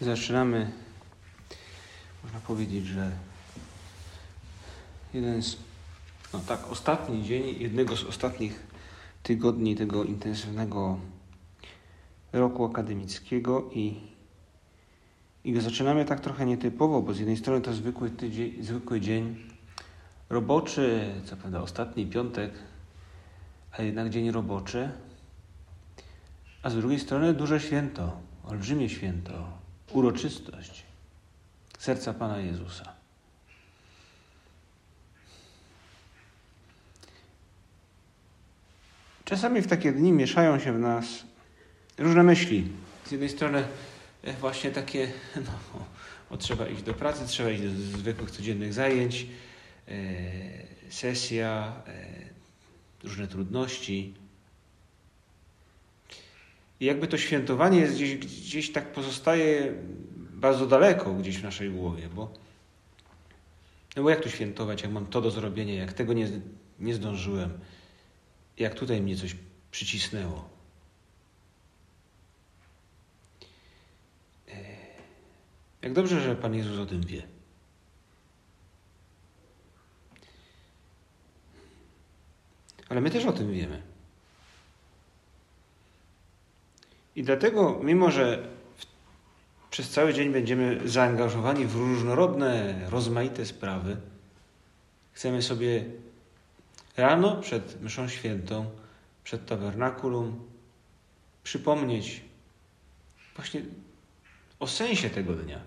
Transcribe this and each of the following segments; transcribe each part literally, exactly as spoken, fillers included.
Zaczynamy, można powiedzieć, że jeden z, no tak, ostatni dzień, jednego z ostatnich tygodni tego intensywnego roku akademickiego i, i go zaczynamy tak trochę nietypowo, bo z jednej strony to zwykły tydzień, zwykły dzień roboczy, co prawda ostatni piątek, ale jednak dzień roboczy, a z drugiej strony duże święto, olbrzymie święto, uroczystość serca Pana Jezusa. Czasami w takie dni mieszają się w nas różne myśli. Z jednej strony właśnie takie, no, bo trzeba iść do pracy, trzeba iść do zwykłych codziennych zajęć, sesja, różne trudności. I jakby to świętowanie gdzieś, gdzieś tak pozostaje bardzo daleko gdzieś w naszej głowie, bo, no bo jak tu świętować, jak mam to do zrobienia, jak tego nie, nie zdążyłem, jak tutaj mnie coś przycisnęło. Jak dobrze, że Pan Jezus o tym wie. Ale my też o tym wiemy. I dlatego, mimo że w, przez cały dzień będziemy zaangażowani w różnorodne, rozmaite sprawy, chcemy sobie rano przed mszą świętą, przed tabernakulum przypomnieć właśnie o sensie tego dnia,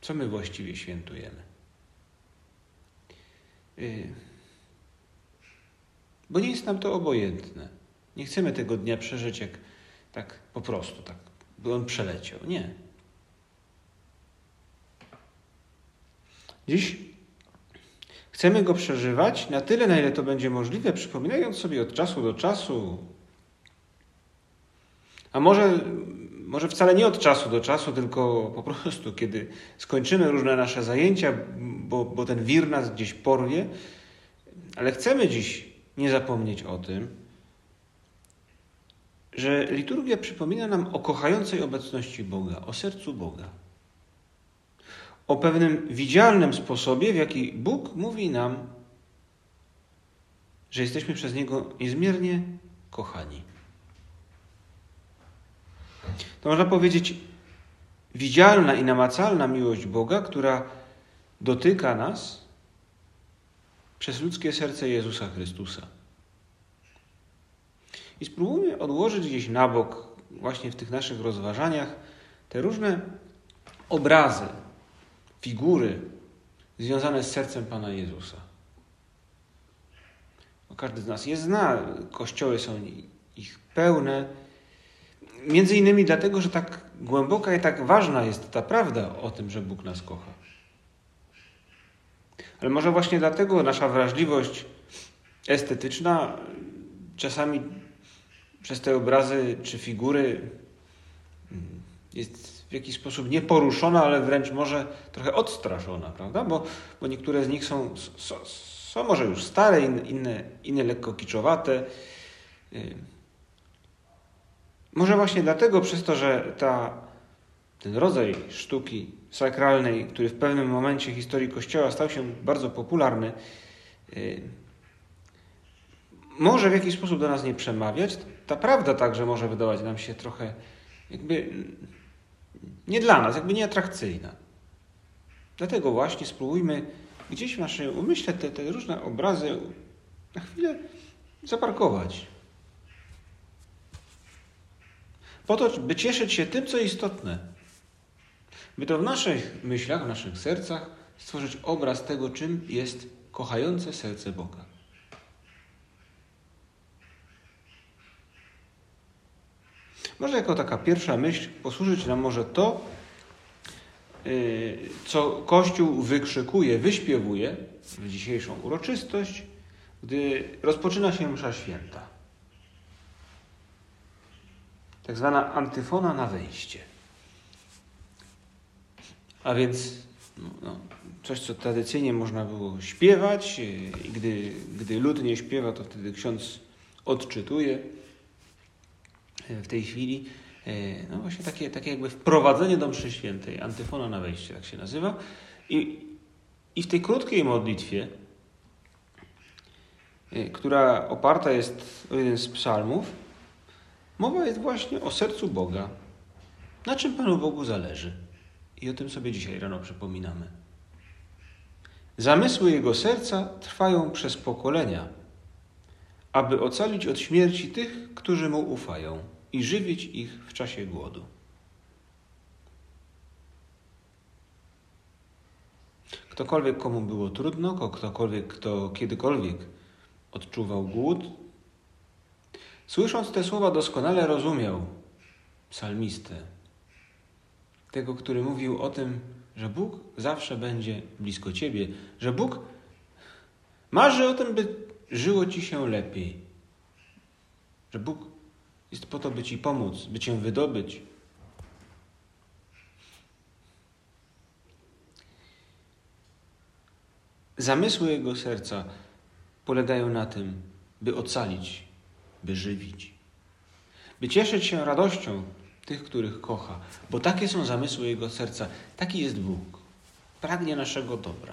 co my właściwie świętujemy. Yy, bo nie jest nam to obojętne. Nie chcemy tego dnia przeżyć jak tak po prostu, tak, by on przeleciał. Nie. Dziś chcemy go przeżywać na tyle, na ile to będzie możliwe, przypominając sobie od czasu do czasu. A może, może wcale nie od czasu do czasu, tylko po prostu, kiedy skończymy różne nasze zajęcia, bo, bo ten wir nas gdzieś porwie. Ale chcemy dziś nie zapomnieć o tym, że liturgia przypomina nam o kochającej obecności Boga, o sercu Boga. O pewnym widzialnym sposobie, w jaki Bóg mówi nam, że jesteśmy przez Niego niezmiernie kochani. To można powiedzieć widzialna i namacalna miłość Boga, która dotyka nas przez ludzkie serce Jezusa Chrystusa. I spróbujmy odłożyć gdzieś na bok, właśnie w tych naszych rozważaniach, te różne obrazy, figury związane z sercem Pana Jezusa. Bo każdy z nas je zna, kościoły są ich pełne. Między innymi dlatego, że tak głęboka i tak ważna jest ta prawda o tym, że Bóg nas kocha. Ale może właśnie dlatego nasza wrażliwość estetyczna czasami przez te obrazy czy figury jest w jakiś sposób nieporuszona, ale wręcz może trochę odstraszona, prawda? Bo, bo niektóre z nich są, są, są może już stare, inne, inne lekko kiczowate. Może właśnie dlatego, przez to, że ta, ten rodzaj sztuki sakralnej, który w pewnym momencie historii Kościoła stał się bardzo popularny, może w jakiś sposób do nas nie przemawiać. Ta prawda także może wydawać nam się trochę jakby nie dla nas, jakby nieatrakcyjna. Dlatego właśnie spróbujmy gdzieś w naszym umyśle te, te różne obrazy na chwilę zaparkować. Po to, by cieszyć się tym, co istotne. By to w naszych myślach, w naszych sercach stworzyć obraz tego, czym jest kochające serce Boga. Może jako taka pierwsza myśl posłużyć nam może to, co Kościół wykrzykuje, wyśpiewuje w dzisiejszą uroczystość, gdy rozpoczyna się msza święta. Tak zwana antyfona na wejście. A więc no, coś, co tradycyjnie można było śpiewać i gdy, gdy lud nie śpiewa, to wtedy ksiądz odczytuje. W tej chwili No właśnie takie, takie jakby wprowadzenie do mszy świętej, antyfona na wejście, tak się nazywa. I, i w tej krótkiej modlitwie, która oparta jest o jeden z psalmów, mowa jest właśnie o sercu Boga. Na czym Panu Bogu zależy? I o tym sobie dzisiaj rano przypominamy. Zamysły Jego serca trwają przez pokolenia, aby ocalić od śmierci tych, którzy Mu ufają i żywić ich w czasie głodu. Ktokolwiek, komu było trudno, ktokolwiek, kto kiedykolwiek odczuwał głód, słysząc te słowa doskonale rozumiał psalmistę, tego, który mówił o tym, że Bóg zawsze będzie blisko Ciebie, że Bóg marzy o tym, by żyło Ci się lepiej, że Bóg jest po to, by Ci pomóc, by Cię wydobyć. Zamysły Jego serca polegają na tym, by ocalić, by żywić, by cieszyć się radością tych, których kocha, bo takie są zamysły Jego serca. Taki jest Bóg. Pragnie naszego dobra.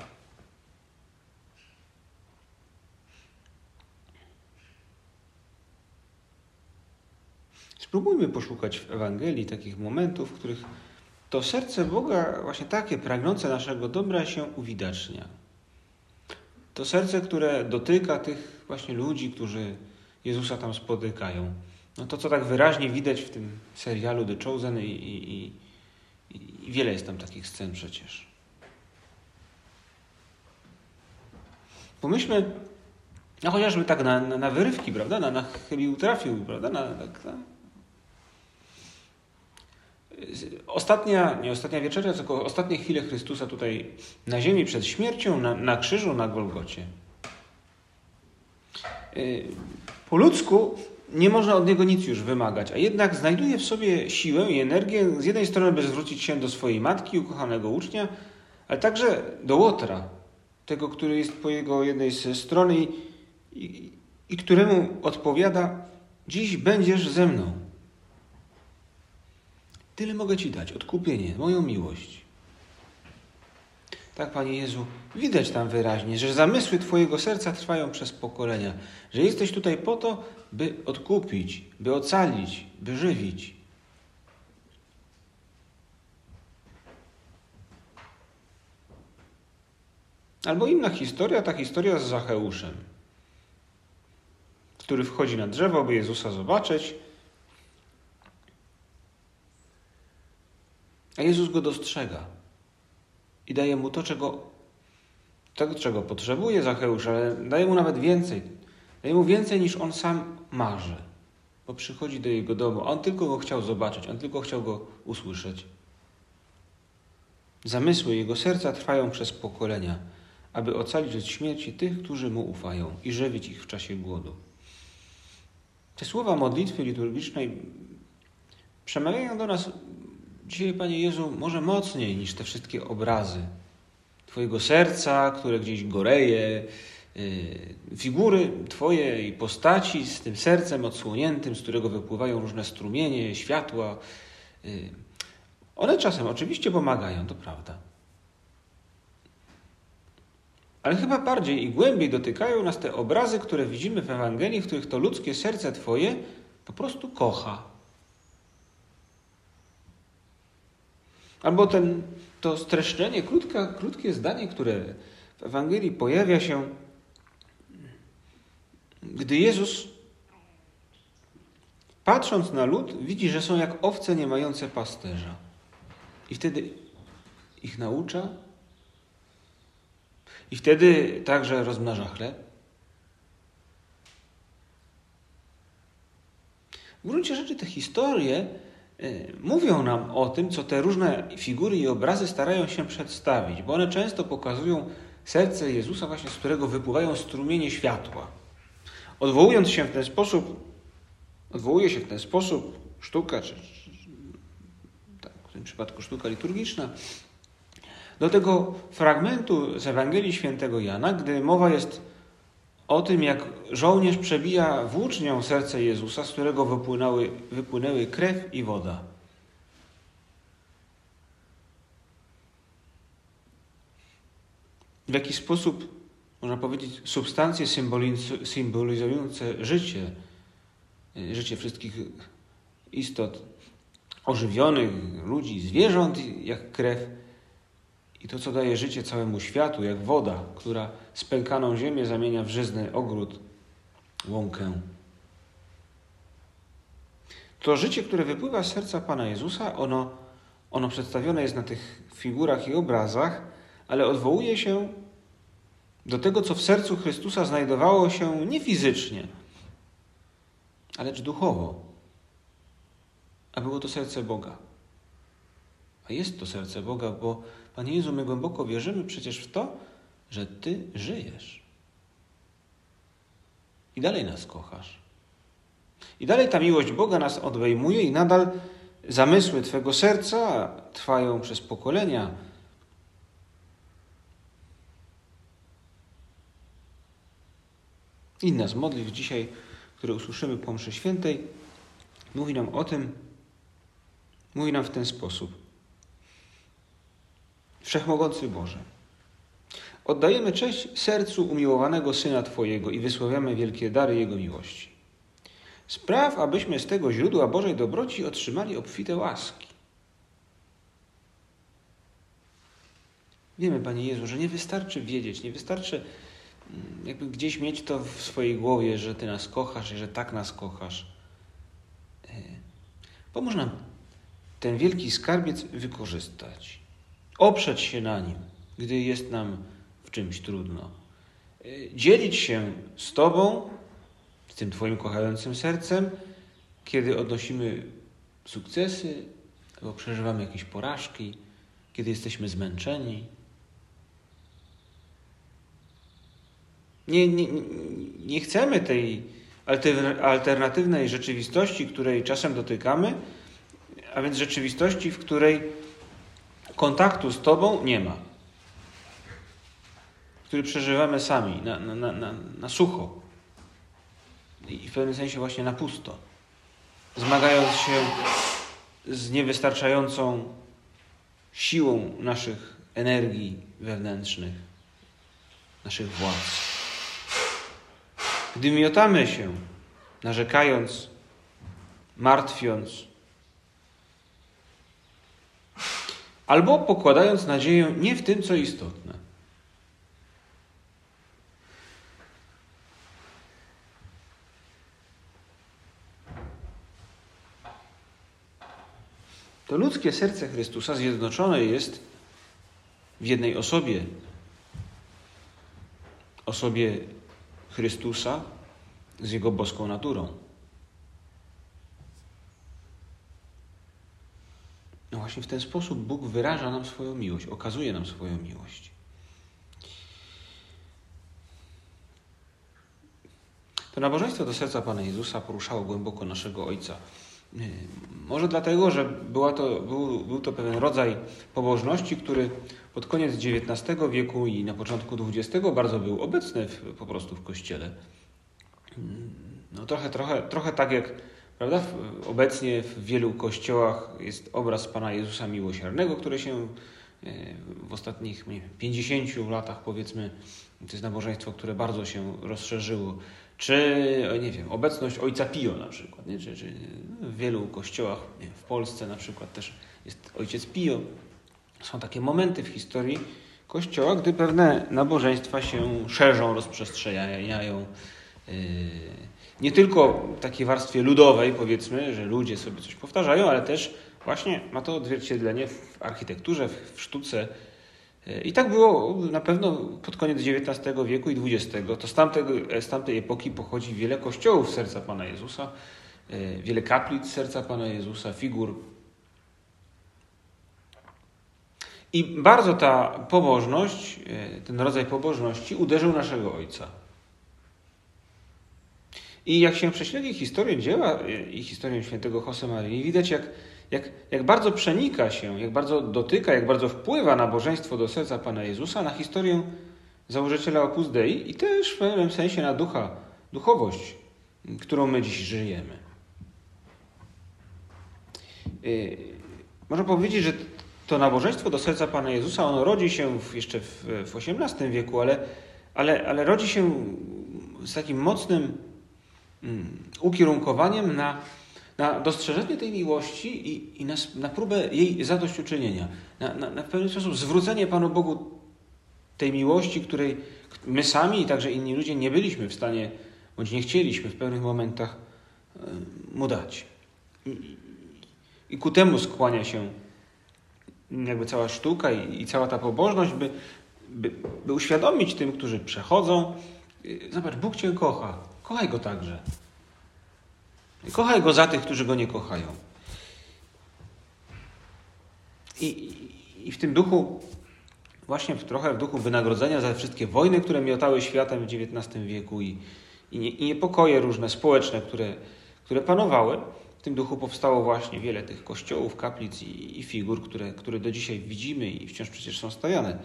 Spróbujmy poszukać w Ewangelii takich momentów, w których to serce Boga, właśnie takie pragnące naszego dobra, się uwidacznia. To serce, które dotyka tych właśnie ludzi, którzy Jezusa tam spotykają. No to, co tak wyraźnie widać w tym serialu The Chosen i, i, i, i wiele jest tam takich scen przecież. Pomyślmy, no chociażby tak na, na, na wyrywki, prawda? Na, na chybił trafił, prawda? Na, tak, na... Ostatnia, nie ostatnia wieczerza, tylko ostatnie chwile Chrystusa tutaj na ziemi przed śmiercią, na, na krzyżu, na Golgocie. Po ludzku nie można od niego nic już wymagać, a jednak znajduje w sobie siłę i energię z jednej strony, by zwrócić się do swojej matki, ukochanego ucznia, ale także do Łotra, tego, który jest po jego jednej ze stron i, i, i któremu odpowiada: dziś będziesz ze mną. Tyle mogę Ci dać, odkupienie, moją miłość. Tak, Panie Jezu, widać tam wyraźnie, że zamysły Twojego serca trwają przez pokolenia, że jesteś tutaj po to, by odkupić, by ocalić, by żywić. Albo inna historia, ta historia z Zacheuszem, który wchodzi na drzewo, by Jezusa zobaczyć, a Jezus go dostrzega i daje mu to, czego, to, czego potrzebuje Zacheusz, ale daje mu nawet więcej. Daje mu więcej, niż on sam marzy, bo przychodzi do jego domu. On tylko go chciał zobaczyć, on tylko chciał go usłyszeć. Zamysły jego serca trwają przez pokolenia, aby ocalić od śmierci tych, którzy mu ufają i żywić ich w czasie głodu. Te słowa modlitwy liturgicznej przemawiają do nas dzisiaj, Panie Jezu, może mocniej niż te wszystkie obrazy Twojego serca, które gdzieś goreje, yy, figury Twojej postaci z tym sercem odsłoniętym, z którego wypływają różne strumienie, światła. Yy. One czasem oczywiście pomagają, to prawda. Ale chyba bardziej i głębiej dotykają nas te obrazy, które widzimy w Ewangelii, w których to ludzkie serce Twoje po prostu kocha. Albo ten, to streszczenie, krótka, krótkie zdanie, które w Ewangelii pojawia się, gdy Jezus, patrząc na lud, widzi, że są jak owce nie mające pasterza. I wtedy ich naucza. I wtedy także rozmnaża chleb. W gruncie rzeczy te historie mówią nam o tym, co te różne figury i obrazy starają się przedstawić, bo one często pokazują serce Jezusa, właśnie z którego wypływają strumienie światła. Odwołując się w ten sposób, odwołuje się w ten sposób sztuka, czy, czy tak, w tym przypadku sztuka liturgiczna, do tego fragmentu z Ewangelii Świętego Jana, gdy mowa jest o tym, jak żołnierz przebija włócznią serce Jezusa, z którego wypłynęły, wypłynęły krew i woda. W jaki sposób, można powiedzieć, substancje symbolizujące życie, życie wszystkich istot ożywionych, ludzi, zwierząt, jak krew, i to, co daje życie całemu światu, jak woda, która spękaną ziemię zamienia w żyzny ogród, łąkę. To życie, które wypływa z serca Pana Jezusa, ono, ono przedstawione jest na tych figurach i obrazach, ale odwołuje się do tego, co w sercu Chrystusa znajdowało się nie fizycznie, lecz duchowo. A było to serce Boga. A jest to serce Boga, bo Panie Jezu, my głęboko wierzymy przecież w to, że Ty żyjesz. I dalej nas kochasz. I dalej ta miłość Boga nas obejmuje i nadal zamysły Twego serca trwają przez pokolenia. Inna z modlitw dzisiaj, które usłyszymy po mszy świętej, mówi nam o tym, mówi nam w ten sposób. Wszechmogący Boże, oddajemy cześć sercu umiłowanego Syna Twojego i wysławiamy wielkie dary Jego miłości. Spraw, abyśmy z tego źródła Bożej dobroci otrzymali obfite łaski. Wiemy, Panie Jezu, że nie wystarczy wiedzieć, nie wystarczy jakby gdzieś mieć to w swojej głowie, że Ty nas kochasz i że tak nas kochasz. Pomóż nam ten wielki skarbiec wykorzystać, oprzeć się na nim, gdy jest nam w czymś trudno. Dzielić się z Tobą, z tym Twoim kochającym sercem, kiedy odnosimy sukcesy albo przeżywamy jakieś porażki, kiedy jesteśmy zmęczeni. Nie, nie, nie chcemy tej alternatywnej rzeczywistości, której czasem dotykamy, a więc rzeczywistości, w której kontaktu z Tobą nie ma, który przeżywamy sami, na, na, na, na sucho i w pewnym sensie właśnie na pusto, zmagając się z niewystarczającą siłą naszych energii wewnętrznych, naszych władz. Gdy miotamy się, narzekając, martwiąc, albo pokładając nadzieję nie w tym, co istotne. To ludzkie serce Chrystusa zjednoczone jest w jednej osobie. Osobie Chrystusa z Jego boską naturą. No właśnie w ten sposób Bóg wyraża nam swoją miłość, okazuje nam swoją miłość. To nabożeństwo do serca Pana Jezusa poruszało głęboko naszego Ojca. Może dlatego, że była to, był, był to pewien rodzaj pobożności, który pod koniec dziewiętnastego wieku i na początku dwudziestego bardzo był obecny w, po prostu w Kościele. No trochę, trochę, trochę tak jak, prawda, obecnie w wielu kościołach jest obraz Pana Jezusa Miłosiernego, który się w ostatnich nie wiem, pięćdziesięciu latach, powiedzmy, to jest nabożeństwo, które bardzo się rozszerzyło. Czy, nie wiem, obecność Ojca Pio na przykład, nie? Czy, czy w wielu kościołach, nie wiem, w Polsce na przykład też jest Ojciec Pio. Są takie momenty w historii Kościoła, gdy pewne nabożeństwa się szerzą, rozprzestrzeniają. Nie tylko w takiej warstwie ludowej, powiedzmy, że ludzie sobie coś powtarzają, ale też właśnie ma to odzwierciedlenie w architekturze, w sztuce. I tak było na pewno pod koniec dziewiętnastego wieku i dwudziestego. To z tamtego, z tamtej epoki pochodzi wiele kościołów serca Pana Jezusa, wiele kaplic serca Pana Jezusa, figur. I bardzo ta pobożność, ten rodzaj pobożności uderzył naszego Ojca. I jak się prześledzi historię dzieła i historię świętego Josemaryi, widać jak, jak, jak bardzo przenika się, jak bardzo dotyka, jak bardzo wpływa nabożeństwo do serca Pana Jezusa na historię założyciela Opus Dei i też w pewnym sensie na ducha, duchowość, którą my dziś żyjemy. Yy, można powiedzieć, że to nabożeństwo do serca Pana Jezusa, ono rodzi się w, jeszcze w, w osiemnastym wieku, ale, ale, ale rodzi się z takim mocnym mm, ukierunkowaniem na, na dostrzeżenie tej miłości i, i na, na próbę jej zadośćuczynienia. Na, na, na pewien sposób zwrócenie Panu Bogu tej miłości, której my sami i także inni ludzie nie byliśmy w stanie, bądź nie chcieliśmy w pewnych momentach Mu dać. I, i ku temu skłania się jakby cała sztuka i, i cała ta pobożność, by, by, by uświadomić tym, którzy przechodzą, zobacz, Bóg Cię kocha, kochaj Go także. Kochaj Go za tych, którzy Go nie kochają. I, i, i w tym duchu, właśnie w, trochę w duchu wynagrodzenia za wszystkie wojny, które miotały światem w dziewiętnastym wieku i, i, nie, i niepokoje różne społeczne, które, które panowały, w tym duchu powstało właśnie wiele tych kościołów, kaplic i, i figur, które, które do dzisiaj widzimy i wciąż przecież są stawiane.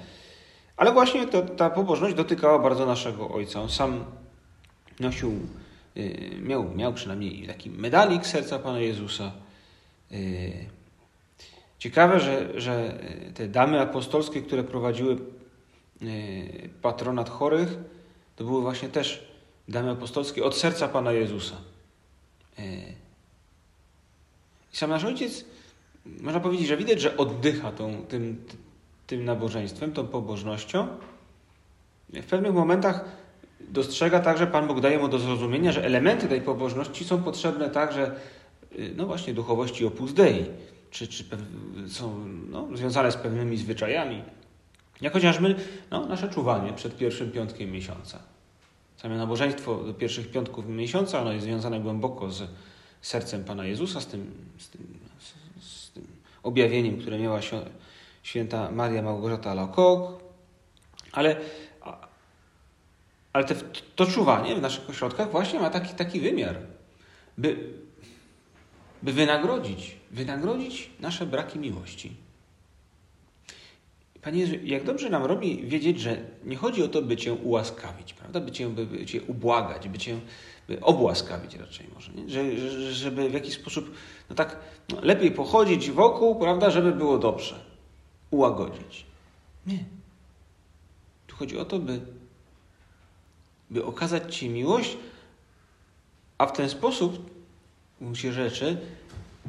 Ale właśnie to, ta pobożność dotykała bardzo naszego Ojca. On sam nosił, yy, miał, miał przynajmniej taki medalik serca Pana Jezusa. Yy, Ciekawe, że, że te damy apostolskie, które prowadziły patronat chorych, to były właśnie też damy apostolskie od serca Pana Jezusa. I sam nasz Ojciec, można powiedzieć, że widać, że oddycha tą, tym, tym nabożeństwem, tą pobożnością. W pewnych momentach dostrzega także, Pan Bóg daje mu do zrozumienia, że elementy tej pobożności są potrzebne także, no właśnie, duchowości Opus Dei. Czy, czy są no, związane z pewnymi zwyczajami. Jak chociażby no, nasze czuwanie przed pierwszym piątkiem miesiąca. Same nabożeństwo do pierwszych piątków miesiąca, ono jest związane głęboko z sercem Pana Jezusa, z tym, z tym, z tym objawieniem, które miała święta Maria Małgorzata Alacoque. Ale, ale te, to czuwanie w naszych ośrodkach właśnie ma taki, taki wymiar, by by wynagrodzić, wynagrodzić nasze braki miłości. Panie Jezu, jak dobrze nam robi wiedzieć, że nie chodzi o to, by Cię ułaskawić, prawda? By Cię, by, by cię ubłagać, by Cię by obłaskawić raczej może, nie? Że, że, żeby w jakiś sposób no tak no, lepiej pochodzić wokół, prawda? Żeby było dobrze. Ułagodzić. Nie. Tu chodzi o to, by, by okazać Ci miłość, a w ten sposób w się rzeczy,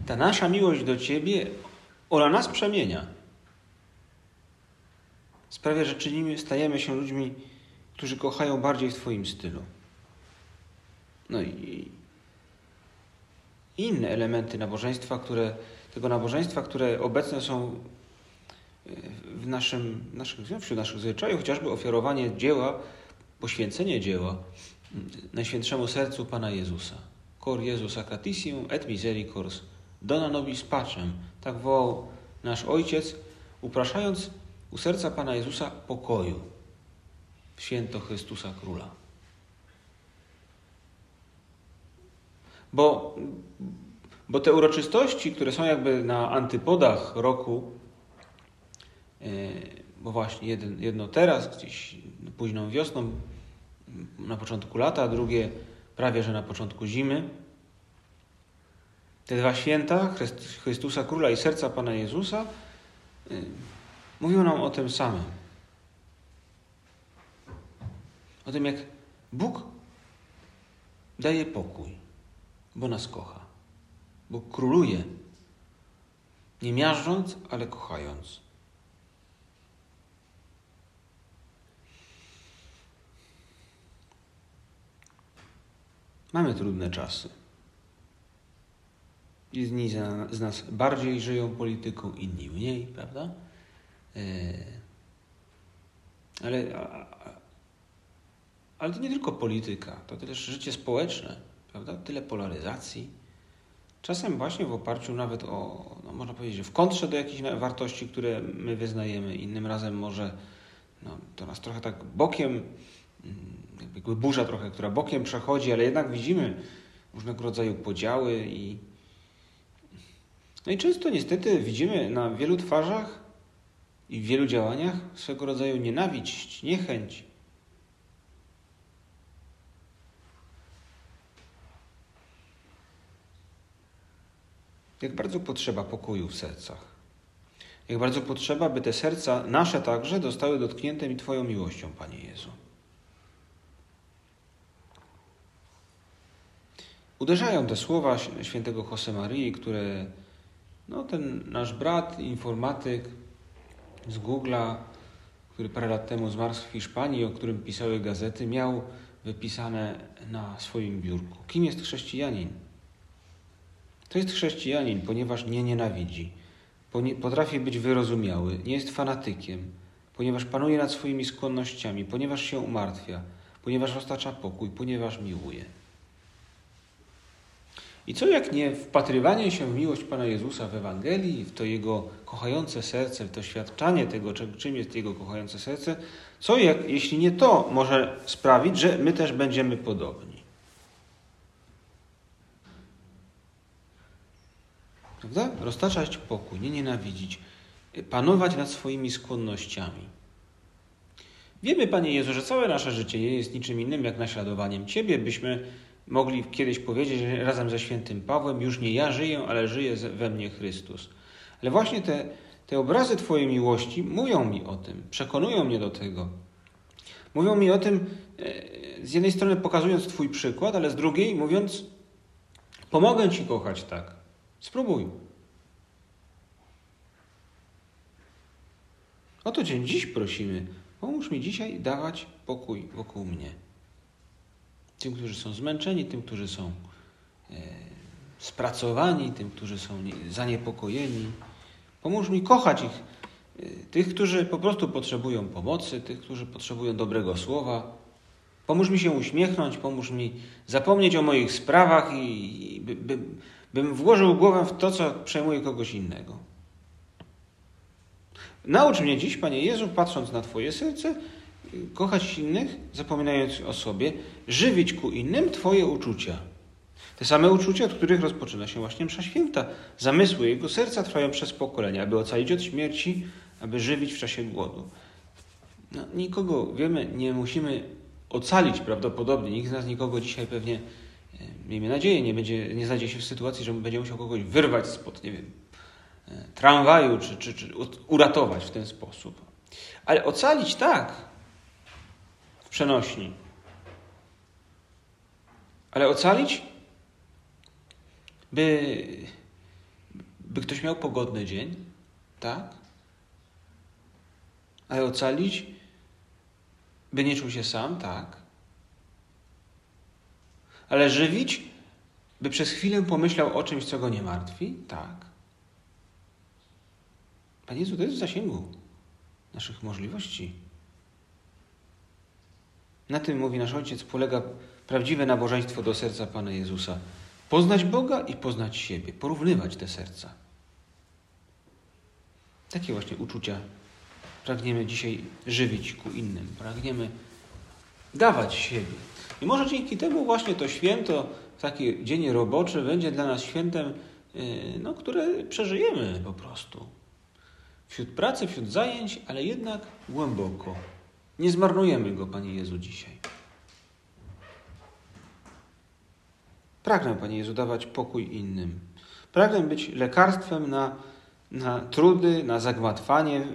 ta nasza miłość do Ciebie, ona nas przemienia. Sprawia, że czynimy, stajemy się ludźmi, którzy kochają bardziej w Twoim stylu. No i inne elementy nabożeństwa, które, tego nabożeństwa, które obecne są w naszym, naszych, wśród naszych zwyczajów, chociażby ofiarowanie dzieła, poświęcenie dzieła Najświętszemu Sercu Pana Jezusa. Cor Jezus Acatisium et Misericors, dona nobis pacem. Tak wołał nasz Ojciec, upraszając u serca Pana Jezusa pokoju. Święto Chrystusa Króla. Bo, bo te uroczystości, które są jakby na antypodach roku, bo właśnie jedno teraz, gdzieś późną wiosną, na początku lata, a drugie prawie, że na początku zimy. Te dwa święta, Chrystusa Króla i Serca Pana Jezusa, yy, mówią nam o tym samym. O tym, jak Bóg daje pokój, bo nas kocha. Bóg króluje, nie miażdżąc, ale kochając. Mamy trudne czasy. Jedni z nas bardziej żyją polityką, inni mniej, prawda? Ale, ale to nie tylko polityka, to też życie społeczne, prawda? Tyle polaryzacji. Czasem właśnie w oparciu nawet o, no można powiedzieć, że w kontrze do jakichś wartości, które my wyznajemy. Innym razem może no, to nas trochę tak bokiem jakby burza trochę, która bokiem przechodzi, ale jednak widzimy różnego rodzaju podziały i no i często niestety widzimy na wielu twarzach i w wielu działaniach swego rodzaju nienawiść, niechęć, jak bardzo potrzeba pokoju w sercach. Jak bardzo potrzeba, by te serca nasze także zostały dotknięte mi Twoją miłością, Panie Jezu. Uderzają te słowa świętego Josemaryi, które no, ten nasz brat, informatyk z Google'a, który parę lat temu zmarł w Hiszpanii, o którym pisały gazety, miał wypisane na swoim biurku. Kim jest chrześcijanin? To jest chrześcijanin, ponieważ nie nienawidzi, potrafi być wyrozumiały, nie jest fanatykiem, ponieważ panuje nad swoimi skłonnościami, ponieważ się umartwia, ponieważ roztacza pokój, ponieważ miłuje. I co jak nie wpatrywanie się w miłość Pana Jezusa w Ewangelii, w to Jego kochające serce, w to świadczanie tego, czym jest Jego kochające serce, co jak, jeśli nie to, może sprawić, że my też będziemy podobni. Prawda? Roztaczać pokój, nie nienawidzić, panować nad swoimi skłonnościami. Wiemy, Panie Jezu, że całe nasze życie nie jest niczym innym jak naśladowaniem Ciebie, byśmy mogli kiedyś powiedzieć że razem ze świętym Pawłem, już nie ja żyję, ale żyje we mnie Chrystus. Ale właśnie te, te obrazy Twojej miłości mówią mi o tym, przekonują mnie do tego. Mówią mi o tym, z jednej strony pokazując Twój przykład, ale z drugiej mówiąc, pomogę Ci kochać tak. Spróbuj. O to Cię dziś prosimy. Pomóż mi dzisiaj dawać pokój wokół mnie. Tym, którzy są zmęczeni, tym, którzy są e, spracowani, tym, którzy są nie, zaniepokojeni. Pomóż mi kochać ich, e, tych, którzy po prostu potrzebują pomocy, tych, którzy potrzebują dobrego słowa. Pomóż mi się uśmiechnąć, pomóż mi zapomnieć o moich sprawach i, i by, by, bym włożył głowę w to, co przejmuje kogoś innego. Naucz mnie dziś, Panie Jezu, patrząc na Twoje serce, kochać innych, zapominając o sobie, żywić ku innym Twoje uczucia. Te same uczucia, od których rozpoczyna się właśnie msza święta. Zamysły Jego serca trwają przez pokolenia, aby ocalić od śmierci, aby żywić w czasie głodu. No, nikogo, wiemy, nie musimy ocalić prawdopodobnie. Nikt z nas nikogo dzisiaj pewnie, miejmy nadzieję, nie, będzie, nie znajdzie się w sytuacji, że będzie musiał kogoś wyrwać spod, nie wiem, tramwaju, czy, czy, czy uratować w ten sposób. Ale ocalić tak, przenośni. Ale ocalić, by, by ktoś miał pogodny dzień, tak? Ale ocalić, by nie czuł się sam, tak? Ale żywić, by przez chwilę pomyślał o czymś, co go nie martwi, tak? Panie Jezu, to jest w zasięgu naszych możliwości. Na tym, mówi nasz Ojciec, polega prawdziwe nabożeństwo do serca Pana Jezusa. Poznać Boga i poznać siebie. Porównywać te serca. Takie właśnie uczucia pragniemy dzisiaj żywić ku innym. Pragniemy dawać siebie. I może dzięki temu właśnie to święto, taki dzień roboczy, będzie dla nas świętem, no, które przeżyjemy po prostu. Wśród pracy, wśród zajęć, ale jednak głęboko. Nie zmarnujemy go, Panie Jezu, dzisiaj. Pragnę, Panie Jezu, dawać pokój innym. Pragnę być lekarstwem na, na trudy, na zagmatwanie,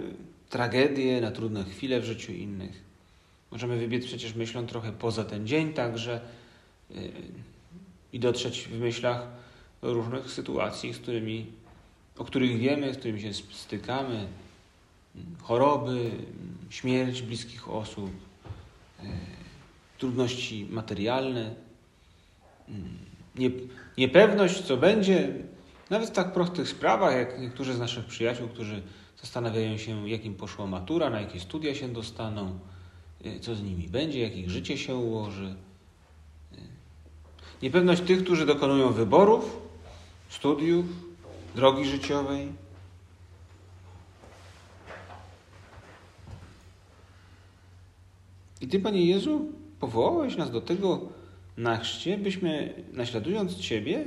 tragedie, na trudne chwile w życiu innych. Możemy wybiec przecież myślą trochę poza ten dzień także yy, i dotrzeć w myślach do różnych sytuacji, z którymi, o których wiemy, z którymi się stykamy. Choroby, śmierć bliskich osób, yy, trudności materialne, yy, nie, niepewność, co będzie, nawet w tak prostych sprawach, jak niektórzy z naszych przyjaciół, którzy zastanawiają się, jakim poszła matura, na jakie studia się dostaną, yy, co z nimi będzie, jak ich życie się ułoży. Yy. Niepewność tych, którzy dokonują wyborów, studiów, drogi życiowej. I Ty, Panie Jezu, powołałeś nas do tego na chrzcie, byśmy, naśladując Ciebie,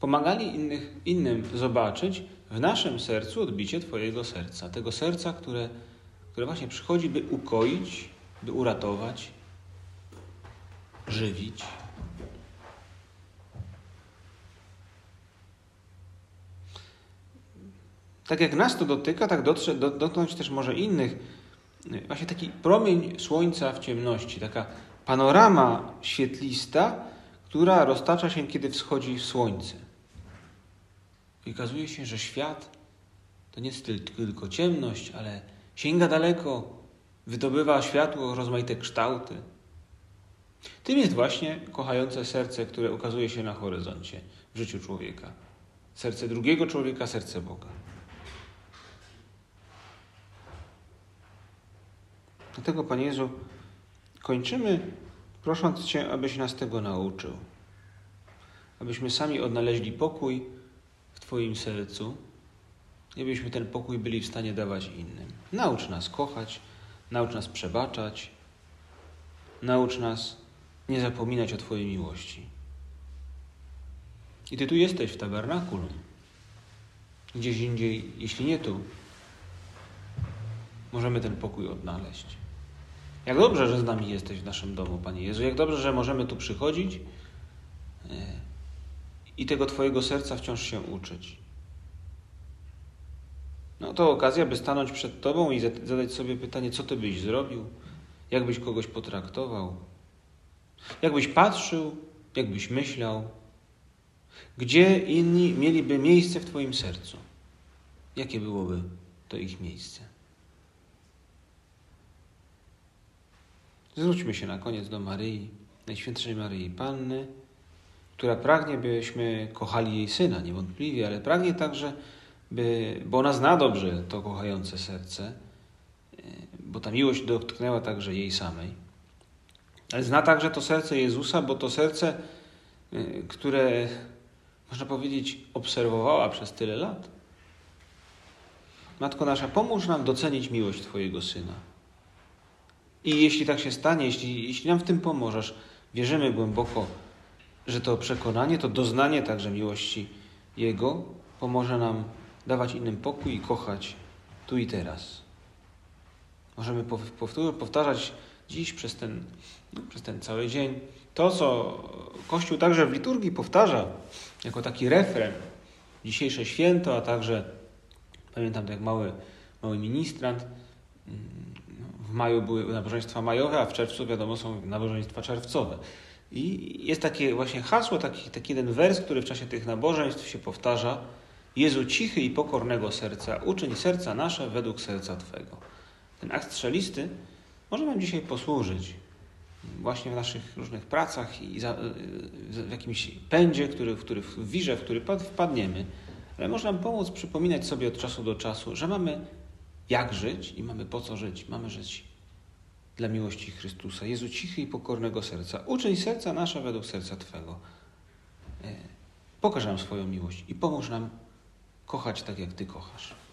pomagali innych, innym zobaczyć w naszym sercu odbicie Twojego serca. Tego serca, które, które właśnie przychodzi, by ukoić, by uratować, żywić. tak jak nas to dotyka, tak dotrze, do, dotknąć też może innych. Właśnie taki promień słońca w ciemności, taka panorama świetlista, która roztacza się, kiedy wschodzi słońce. I okazuje się, że świat to nie jest tylko ciemność, ale sięga daleko, wydobywa światło, rozmaite kształty. Tym jest właśnie kochające serce, które ukazuje się na horyzoncie w życiu człowieka. Serce drugiego człowieka, serce Boga. Dlatego, Panie Jezu, kończymy, prosząc Cię, abyś nas tego nauczył. Abyśmy sami odnaleźli pokój w Twoim sercu i abyśmy ten pokój byli w stanie dawać innym. Naucz nas kochać, naucz nas przebaczać, naucz nas nie zapominać o Twojej miłości. I Ty tu jesteś w tabernakulum. Gdzieś indziej, jeśli nie tu, możemy ten pokój odnaleźć. Jak dobrze, że z nami jesteś w naszym domu, Panie Jezu. Jak dobrze, że możemy tu przychodzić i tego Twojego serca wciąż się uczyć. No to okazja, by stanąć przed Tobą i zadać sobie pytanie, co Ty byś zrobił, jak byś kogoś potraktował, jak byś patrzył, jak byś myślał, gdzie inni mieliby miejsce w Twoim sercu. Jakie byłoby to ich miejsce? Zwróćmy się na koniec do Maryi, Najświętszej Maryi Panny, która pragnie, byśmy kochali jej Syna, niewątpliwie, ale pragnie także, by, bo ona zna dobrze to kochające serce, bo ta miłość dotknęła także jej samej, ale zna także to serce Jezusa, bo to serce, które, można powiedzieć, obserwowała przez tyle lat. Matko nasza, pomóż nam docenić miłość Twojego Syna. I jeśli tak się stanie, jeśli, jeśli nam w tym pomożesz, wierzymy głęboko, że to przekonanie, to doznanie także miłości Jego pomoże nam dawać innym pokój i kochać tu i teraz. Możemy powtarzać dziś przez ten, no, przez ten cały dzień to, co Kościół także w liturgii powtarza jako taki refren. Dzisiejsze święto, a także, pamiętam to jak mały, mały ministrant, w maju były nabożeństwa majowe, a w czerwcu, wiadomo, są nabożeństwa czerwcowe. I jest takie właśnie hasło, taki, taki jeden wers, który w czasie tych nabożeństw się powtarza. Jezu cichy i pokornego serca, uczyń serca nasze według serca Twego. Ten akt strzelisty może nam dzisiaj posłużyć właśnie w naszych różnych pracach i za, w jakimś pędzie, który, który, w wirze, w który wpadniemy. Ale może nam pomóc przypominać sobie od czasu do czasu, że mamy jak żyć i mamy po co żyć. Mamy żyć dla miłości Chrystusa. Jezu cichy i pokornego serca, uczyń serca nasze według serca Twego. Pokaż nam swoją miłość i pomóż nam kochać tak, jak Ty kochasz.